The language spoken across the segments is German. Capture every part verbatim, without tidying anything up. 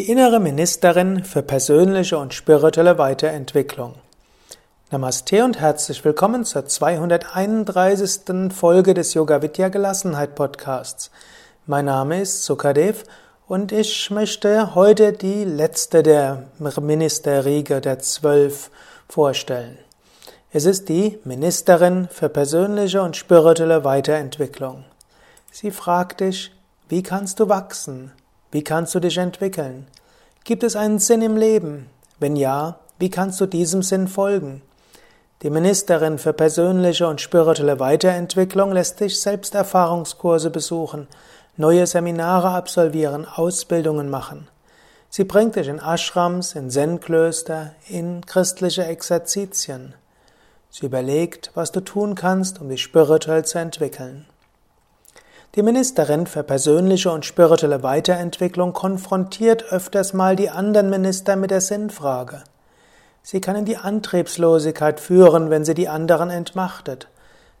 die innere Ministerin für persönliche und spirituelle Weiterentwicklung. Namaste und herzlich willkommen zur zweihunderteinunddreißigsten Folge des Yoga Vidya Gelassenheit Podcasts. Mein Name ist Sukadev und ich möchte heute die letzte der Ministerriege der Zwölf vorstellen. Es ist die Ministerin für persönliche und spirituelle Weiterentwicklung. Sie fragt dich, wie kannst du wachsen? Wie kannst du dich entwickeln? Gibt es einen Sinn im Leben? Wenn ja, wie kannst du diesem Sinn folgen? Die Ministerin für persönliche und spirituelle Weiterentwicklung lässt dich selbst Erfahrungskurse besuchen, neue Seminare absolvieren, Ausbildungen machen. Sie bringt dich in Ashrams, in Zen-Klöster, in christliche Exerzitien. Sie überlegt, was du tun kannst, um dich spirituell zu entwickeln. Die Ministerin für persönliche und spirituelle Weiterentwicklung konfrontiert öfters mal die anderen Minister mit der Sinnfrage. Sie kann in die Antriebslosigkeit führen, wenn sie die anderen entmachtet.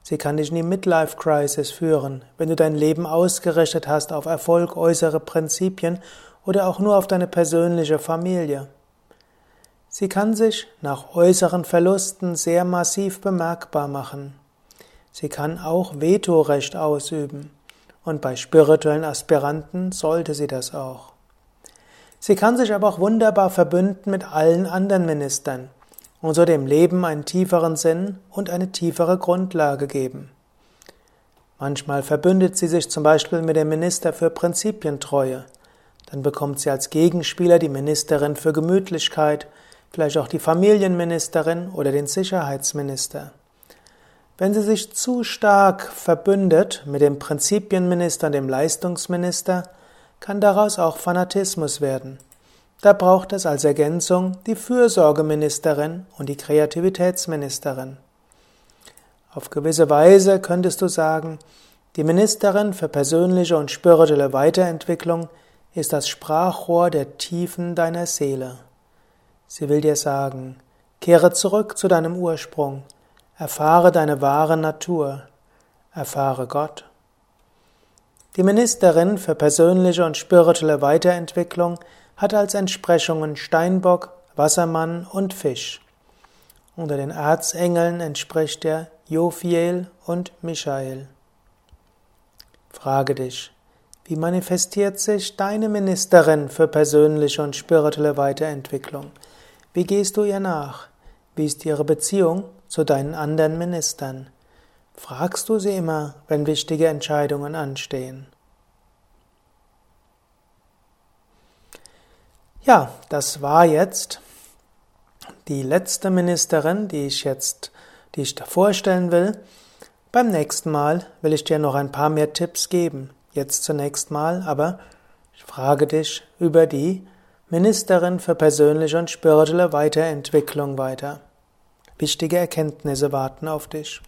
Sie kann dich in die Midlife-Crisis führen, wenn du dein Leben ausgerichtet hast auf Erfolg, äußere Prinzipien oder auch nur auf deine persönliche Familie. Sie kann sich nach äußeren Verlusten sehr massiv bemerkbar machen. Sie kann auch Vetorecht ausüben. Und bei spirituellen Aspiranten sollte sie das auch. Sie kann sich aber auch wunderbar verbünden mit allen anderen Ministern und so dem Leben einen tieferen Sinn und eine tiefere Grundlage geben. Manchmal verbündet sie sich zum Beispiel mit dem Minister für Prinzipientreue. Dann bekommt sie als Gegenspieler die Ministerin für Gemütlichkeit, vielleicht auch die Familienministerin oder den Sicherheitsminister. Wenn sie sich zu stark verbündet mit dem Prinzipienminister und dem Leistungsminister, kann daraus auch Fanatismus werden. Da braucht es als Ergänzung die Fürsorgeministerin und die Kreativitätsministerin. Auf gewisse Weise könntest du sagen, die Ministerin für persönliche und spirituelle Weiterentwicklung ist das Sprachrohr der Tiefen deiner Seele. Sie will dir sagen, kehre zurück zu deinem Ursprung. Erfahre deine wahre Natur. Erfahre Gott. Die Ministerin für persönliche und spirituelle Weiterentwicklung hat als Entsprechungen Steinbock, Wassermann und Fisch. Unter den Erzengeln entspricht er Jophiel und Michael. Frage dich, wie manifestiert sich deine Ministerin für persönliche und spirituelle Weiterentwicklung? Wie gehst du ihr nach? Wie ist ihre Beziehung zu deinen anderen Ministern? Fragst du sie immer, wenn wichtige Entscheidungen anstehen? Ja, das war jetzt die letzte Ministerin, die ich jetzt, die ich da vorstellen will. Beim nächsten Mal will ich dir noch ein paar mehr Tipps geben. Jetzt zunächst mal, aber ich frage dich über die Ministerin für persönliche und spirituelle Weiterentwicklung weiter. Wichtige Erkenntnisse warten auf dich.